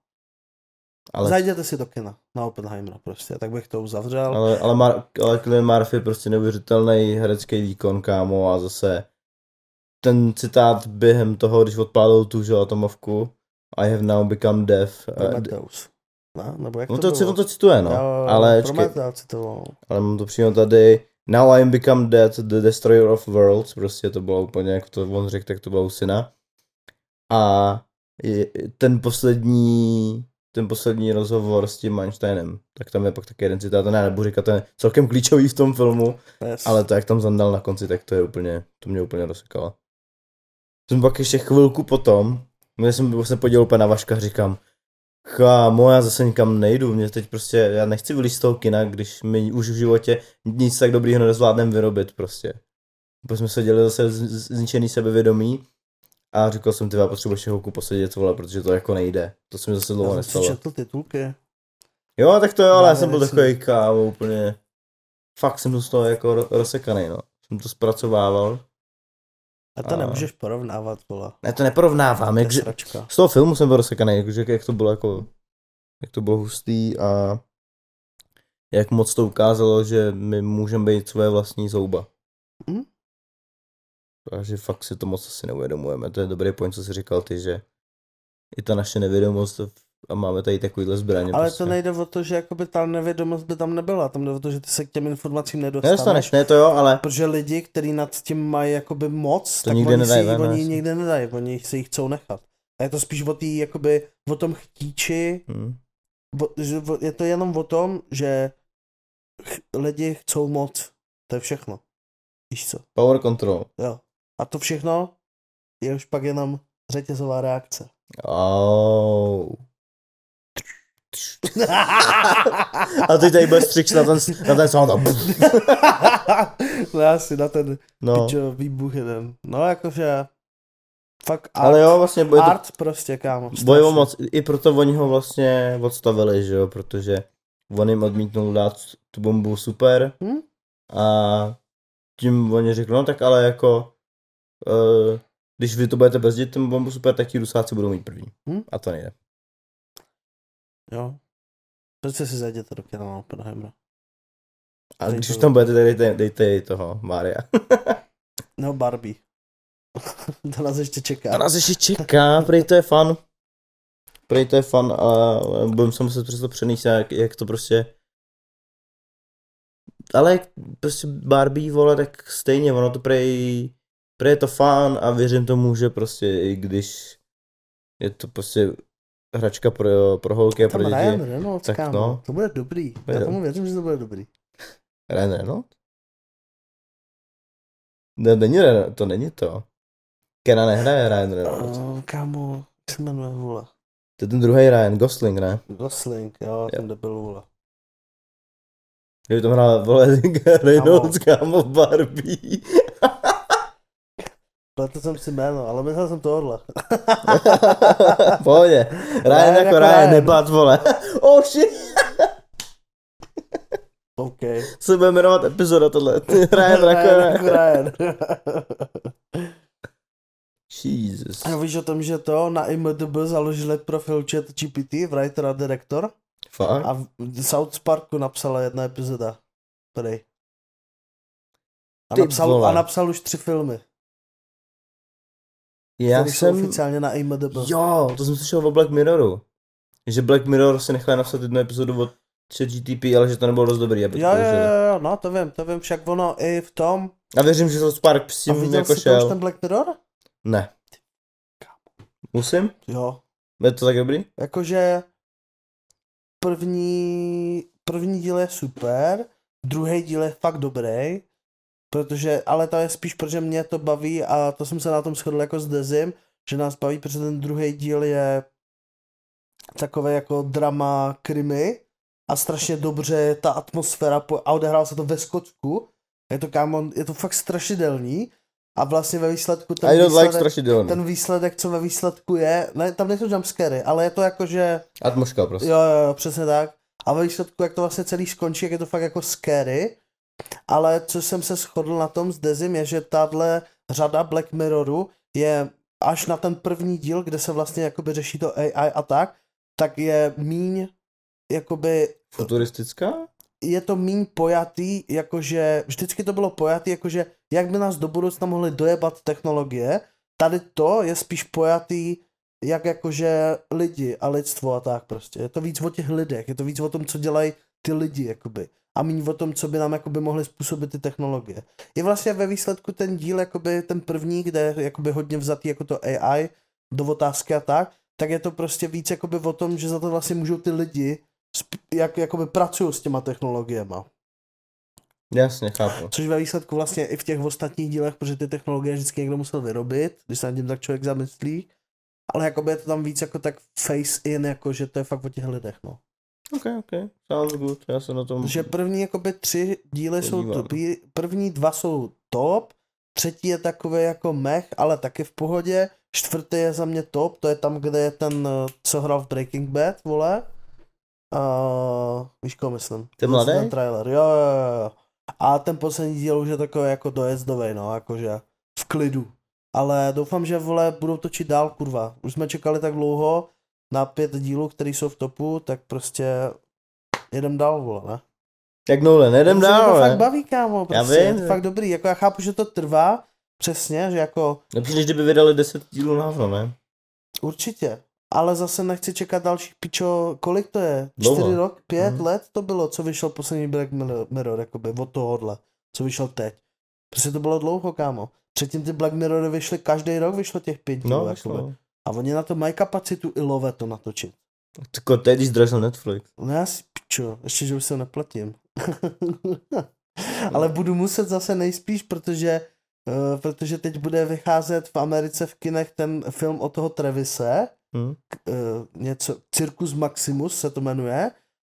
Ale... Zajděte si do kina na Oppenheimera prostě, tak bych to uzavřel. Ale, ale, Mar- ale Cillian Murphy je prostě neuvěřitelný herecký výkon, kámo, a zase ten citát během toho, když odpálil tu že, atomovku I have now become deaf. Prometheus. No, nebo jak no, to, to, to cituje, no. no ale, ale mám to přímo tady. Now I am become dead, the destroyer of worlds. Prostě to bylo úplně, jak to on řekl, tak to byla usina. A ten poslední... ten poslední rozhovor s tím Einsteinem, tak tam je pak taky jeden citát, ne, nebudu říkat, to je celkem klíčový v tom filmu, yes. Ale to, jak tam zandal na konci, tak to je úplně, to mě úplně rozsekalo. Jsem pak ještě chvilku potom, když jsem vlastně podělil úplně na Vaška, říkám, chámo, já zase nikam nejdu, mě teď prostě, já nechci vylít z toho kina, když mi už v životě nic tak dobrýho nezvládnem vyrobit prostě. Protože jsme se dělali zase zničený sebevědomí, a říkal jsem, ty já potřebuji ještě houku posadit, vole, protože to jako nejde. To se mi zase dlouho nestalo. Já jsem si četl titulky. Jo, tak to jo, ale já, já jsem byl takový kámo úplně. Fakt jsem to z toho jako rozsekanej, no. Jsem to zpracovával. A to a... nemůžeš porovnávat, vole. Ne, to neporovnávám. Jak, že... Z toho filmu jsem byl rozsekanej, jak, jak to bylo jako, jak to bylo hustý a jak moc to ukázalo, že my můžeme být své vlastní zouba. Mm? Takže fakt si to moc asi neuvědomujeme. To je dobrý point, co jsi říkal ty, že i ta naše nevědomost a máme tady takovýhle zbraně. Ale prostě. To nejde o to, že jakoby ta nevědomost by tam nebyla, tam jde o to, že ty se k těm informacím nedostaneš. Nedostaneš, ne to jo, ale... Protože lidi, kteří nad tím mají jakoby moc, to tak nikde oni, nedají, si, ne, oni nikde nedají, oni si jich chcou nechat. A je to spíš o, tý, jakoby, o tom chtíči, hmm. o, o, je to jenom o tom, že ch- lidi chcou moc, to je všechno. Víš co? Power control. Jo. A to všechno je už pak jenom řetězová reakce. Oh. A teď tady bude střič na ten, na ten sound. No asi na ten no. výbuch jeden. No jakože fakt art. Ale jo, vlastně to, art prostě kámo. Bojovo moc, i proto oni ho vlastně odstavili, že jo, protože on jim odmítnul dát tu bombu super hmm? a tím oni řekli, no tak ale jako Uh, když vy to budete brzdit, ten bombu super, tak ti rusáci budou mít první. Hmm? A to nejde. Jo. Prostě si zajděte do kina na Oppenheimera. A když už tam budete, dejte, dejte toho Maria. No Barbie. To nás ještě čeká. To nás ještě čeká, prej to je fun. Prej to je fun a budeme se muset přesto přenést, jak, jak to prostě ale prostě Barbie, vole, tak stejně, ono to prej, prej je to fán a věřím tomu, že prostě i když je to prostě hračka pro, pro holky a pro děti. Ryan Reynolds, tak kámo, no. To bude dobrý, bude já tomu věřím, že to bude dobrý. Ryan Reynolds? Ne, není, to není to. Kena nehraje Ryan Reynolds. Oh, kámo, se jmenuje vůle. To je ten druhý Ryan, Gosling, ne? Gosling, jo, ten debil vůle. Kdyby tam hrál vole Reynolds, kámo, Barbie. Pletl jsem si jméno, ale myslel jsem tohle. Pohodě. Ryan jako Ryan, neplat vole. Oh shit. OK. Se bude jmenovat epizoda tohle. Ryan jako Ryan. Jesus. A víš o tom, že to na I M D B založili profil ChatGPT, writer a direktor? Fakt? A v South Parku napsala jedna epizoda. Prej. A napsal, a napsal už tři filmy. Já jsem... oficiálně na I M D B. Jo, to jsem slyšel o Black Mirroru. Že Black Mirror si nechal napsat jednu epizodu od ChatGPT, ale že to nebylo dost dobrý. Jo, jo, jo, no to vím, to vím, však ono i v tom. A věřím, že South Park s tím jako šel. A viděl jsi ten Black Mirror? Ne. Musím? Jo. Je to tak dobrý? Jakože... První, první díl je super, druhý díl je fakt dobrý, protože, ale to je spíš, protože mě to baví a to jsem se na tom shodl jako s Dezim, že nás baví, protože ten druhý díl je takové jako drama krimi a strašně dobře je ta atmosféra a odehrál se to ve Skotsku, je to kámo, je to fakt strašidelný a vlastně ve výsledku ten, výsledek, like ten výsledek, co ve výsledku je, ne, tam nejsou jumpscary, ale je to jako, že... Atmoška prostě. Jo, jo, jo, přesně tak. A ve výsledku, jak to vlastně celý skončí, jak je to fakt jako scary, ale co jsem se shodl na tom s Dezim je, že tahle řada Black Mirroru je až na ten první díl, kde se vlastně jakoby řeší to A I a tak, tak je míň jakoby... Futuristická? Je to míň pojatý, jakože vždycky to bylo pojatý, jakože jak by nás do budoucna mohly dojebat technologie, tady to je spíš pojatý jak jakože lidi a lidstvo a tak prostě. Je to víc o těch lidech, je to víc o tom, co dělají ty lidi jakoby a míň o tom, co by nám jakoby mohly způsobit ty technologie. Je vlastně ve výsledku ten díl, jakoby ten první, kde je jakoby hodně vzatý jako to A I do otázky a tak, tak je to prostě víc jakoby o tom, že za to vlastně můžou ty lidi jak jakoby pracují s těma technologiema. Jasně, chápu. Což ve výsledku vlastně i v těch ostatních dílech, protože ty technologie vždycky někdo musel vyrobit, když se nad tím tak člověk zamyslí, ale jakoby je to tam víc jako tak face in, jako že to je fakt o těch lidech, no. Ok, ok, sounds good, já se na tom... Že první jakoby tři díly podívám. Jsou top, první dva jsou top, třetí je takový jako mech, ale taky v pohodě, čtvrtý je za mě top, to je tam, kde je ten, co hrál v Breaking Bad, vole. Uh, víš, koho myslím. Ten mladý? Ten trailer, jo, jo, jo. A ten poslední díl už je takový jako dojezdovej, no, jakože v klidu. Ale doufám, že vole budou točit dál, kurva. Už jsme čekali tak dlouho na pět dílů, které jsou v topu, tak prostě jedem dál, vole, ne? Jak Nolan, jedem dál, ne? To fakt baví, kámo, prostě, je to fakt dobrý. Jako já chápu, že to trvá, přesně, že jako... Například, když by vydali deset dílů návno, ne? Určitě. Ale zase nechci čekat dalších pičo, kolik to je? Čtyři rok, pět hmm. let to bylo, co vyšel poslední Black Mirror, jakoby, od tohohle, co vyšel teď. Protože to bylo dlouho, kámo. Předtím ty Black Mirrory vyšly, každý rok vyšlo těch pět dílů, no, a oni na to mají kapacitu i love to natočit. Tako teď, když zdražil Netflix. No já si pičo, ještě, že už se neplatím. Ale budu muset zase nejspíš, protože, uh, protože teď bude vycházet v Americe v kinech ten film o toho Travise, Hmm. K, uh, něco, Circus Maximus se to jmenuje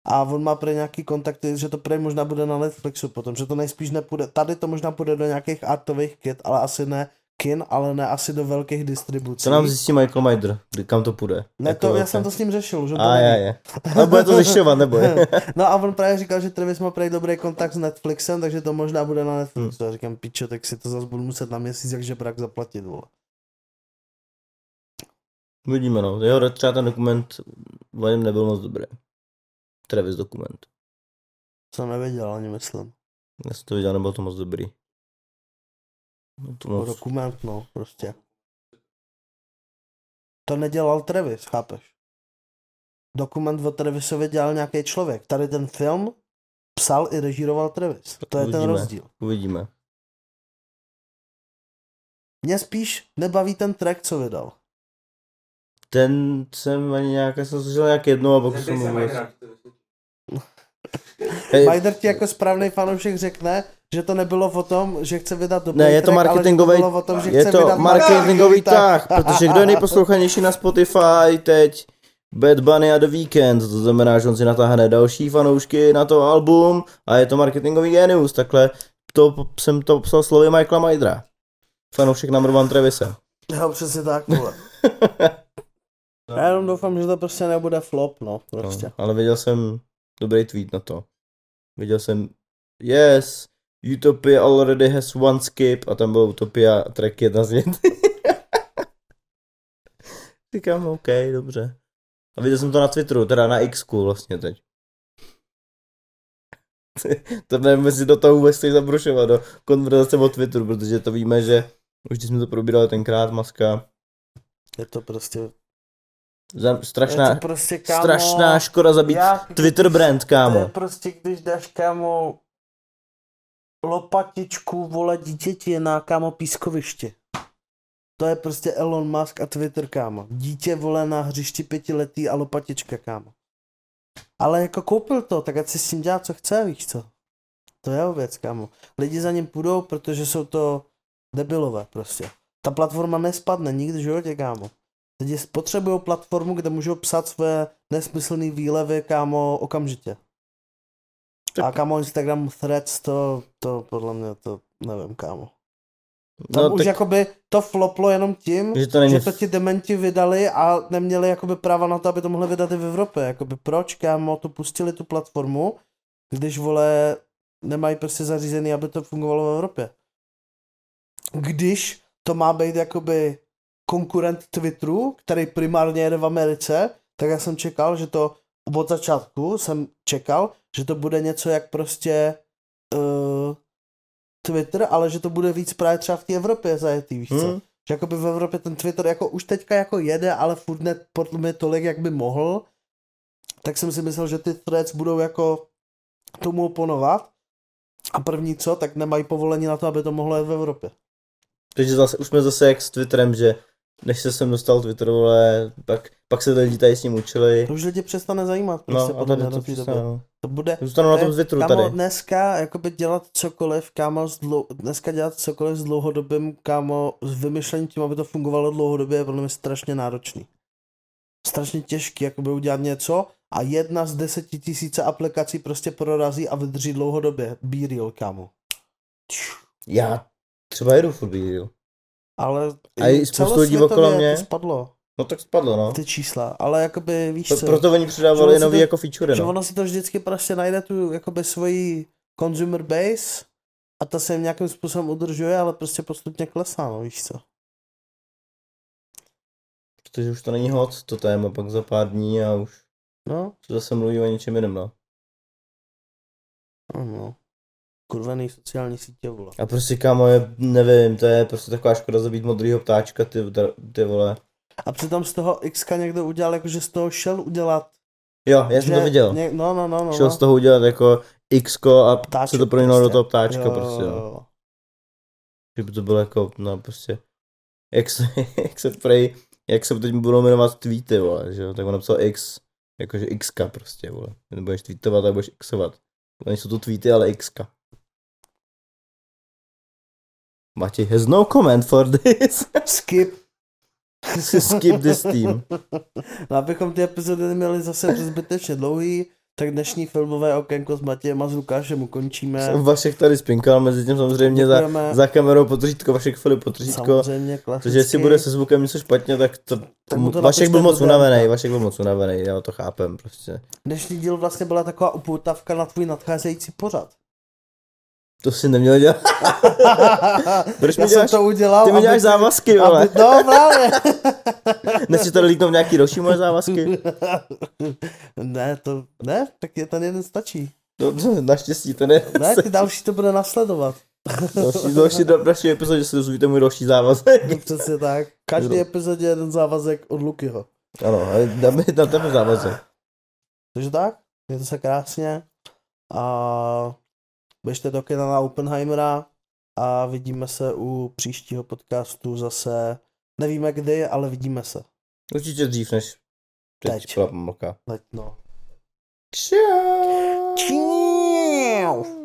a on má prý nějaký kontakty, že to prý možná bude na Netflixu potom, že to nejspíš nepůjde, tady to možná půjde do nějakých artových kit, ale asi ne kin, ale ne asi do velkých distribucí. To nám zjistí Michael Maider, kam to půjde. Ne, jako to, já jsem to s ním řešil, že to a, je, je. A bude to zjišťovat, nebo je. No a on právě říkal, že Travis má prý dobrý kontakt s Netflixem, takže to možná bude na Netflixu. Hmm. Já říkám, pičo, tak si to zase budu muset na měsíc jak žebrak zaplatit, vole. Vidíme, no. Jo, třeba ten dokument o něm nebyl moc dobrý. Travis dokument. Co nevěděl ani, myslím. Já jsem to viděl, nebyl to moc dobrý. To moc... Dokument, no, prostě. To nedělal Travis, chápeš? Dokument o Travisovi dělal nějaký člověk. Tady ten film psal i režíroval Travis. To je ten rozdíl. Uvidíme. Mě spíš nebaví ten track, co vydal. Ten jsem ani nějak, jsem slyšel nějak jednou a boku jsem mluvil. Majder ti jako správný fanoušek řekne, že to nebylo o tom, že chce vydat dobrý track, to marketingový, ale že to bylo o tom, že chce vydat... Je to marketingový tah, protože kdo je nejposlouchanější na Spotify teď? Bad Bunny a The Weeknd, to znamená, že on si natáhne další fanoušky na to album a je to marketingový genius, takhle to, jsem to psal slovy Michaela Majdra. Fanoušek number one Travise. Jo, přesně tak, vole. Já jenom doufám, že to prostě nebude flop, no, prostě. No, ale viděl jsem dobrý tweet na to. Viděl jsem, yes, Utopia already has one skip, a tam byl Utopia track jedna z nich. Říkám, OK, dobře. A viděl jsem to na Twitteru, teda na X-ku vlastně teď. To nevím, jestli do toho vůbec chceš zabrušovat, do konverzace o Twitteru, protože to víme, že už když jsme to probírali tenkrát, Maska. Je to prostě... Za, strašná, je to prostě, kámo, strašná škoda zabít já, Twitter brand, kámo. To je prostě, když dáš, kámo, lopatičku, vole, dítěti na, kámo, pískovišti. To je prostě Elon Musk a Twitter, kámo. Dítě, vole, na hřišti pětiletý a lopatička, kámo. Ale jako koupil to, tak ať si s tím dělá, co chce, víš co. To je jeho věc, kámo. Lidi za ním půjdou, protože jsou to debilové prostě. Ta platforma nespadne nikdy v životě, kámo. Lidi potřebují platformu, kde můžou psát své nesmyslné výlevy, kámo, okamžitě. A kámo, Instagram Threads, to, to podle mě, to nevím, kámo. Tam no, už tak... jakoby to floplo jenom tím, že to, není... že to ti dementi vydali a neměli jakoby práva na to, aby to mohli vydat i v Evropě. Jakoby proč, kámo, to pustili tu platformu, když, vole, nemají prostě zařízený, aby to fungovalo v Evropě. Když to má být jakoby konkurent Twitteru, který primárně jede v Americe, tak já jsem čekal, že to od začátku jsem čekal, že to bude něco jak prostě... Uh, Twitter, ale že to bude víc právě třeba v té Evropě zajetý, víš co? Hmm. Že jakoby v Evropě ten Twitter jako už teďka jako jede, ale furt ne podle mě tolik, jak by mohl, tak jsem si myslel, že ty Threads budou jako tomu oponovat a první co, tak nemají povolení na to, aby to mohlo jít v Evropě. Takže zase, už jsme zase jak s Twitterem, že než se sem dostal Twitter, vole, pak, pak se lidi tady s ním učili. To už lidi přestane zajímat, prostě no, potom na to přestane, no. To bude, zůstanu na tom Twitteru tady. Dneska jakoby dělat cokoliv, kámo, dlou, dneska dělat cokoliv s dlouhodobým, kámo, s vymyšlením tím, aby to fungovalo dlouhodobě, je pro mě strašně náročný. Strašně těžký, jakoby udělat něco a jedna z deseti tisíce aplikací prostě prorazí a vydrží dlouhodobě. Be real, kámo. Já třeba jedu furt be real. Ale i spoustu lidí okolo mě to spadlo. No tak spadlo, no. Ty čísla, ale jakoby víš co. Proto oni přidávali nový to, jako feature, že no. Ono si to vždycky prostě najde tu jakoby svoji consumer base a ta se jim nějakým způsobem udržuje, ale prostě postupně klesá, no víš co. Protože už to není hot, to téma pak za pár dní a už no. Zase mluví o něčem jiném, no. No, no. Kurvený sociální sítě, vole. A prostě, kámo, je, nevím, to je prostě taková škoda zabít modrýho ptáčka, ty, ty vole. A přitom z toho X-ka někdo udělal, jakože z toho šel udělat. Jo, já jsem to viděl. Ně... No, no, no, no. Šel no. Z toho udělat jako X-ko a ptáček, se to proměnilo prostě. Do toho ptáčka, jo, prostě, jo. Že by to bylo jako, no, prostě, jak se, jak se prej, jak se teď budou jmenovat tweety, vole, že jo, tak on napsal X, jakože X-ka prostě, vole. Nebudeš tweetovat, tak budeš X-ovat. Oni jsou to tweety, ale X-ka. Matěj has no comment for this. Skip. Skip this team. No, abychom ty epizody měli zase zbytečně dlouhý, tak dnešní filmové okénko s Matějem a s Lukášem ukončíme. Vašek tady spinkal, mezi tím samozřejmě za, za kamerou potržítko, Vašek Filip potržítko. Samozřejmě klasicky. Protože jestli bude se zvukem něco špatně, tak to... Tak mu to Vašek byl moc unavený, Vašek byl moc unavený, já to chápem prostě. Dnešní díl vlastně byla taková upoutávka na tvůj nadcházející pořad. To si neměl dělat. Proč já mi děláš, jsem to udělal. Ty mi děláš závazky, vole. No právě. Nechci tady líknout nějaký další moje závazky. Ne, to, ne, tak je ten jeden stačí. Dobře, naštěstí ten je. Ne, ty další to bude nasledovat. Další, další, další epizodě se dozvíte můj další závazek. Přesně tak. Každý epizodě jeden závazek od Lukyho. Ano, dáme na tebe závazek. Takže tak, je to se krásně. a běžte do kina na Oppenheimera a vidíme se u příštího podcastu zase, nevíme kdy, ale vidíme se. Určitě dřív než teď, teď. Byla pomlka. Teď no. Čau. Čau.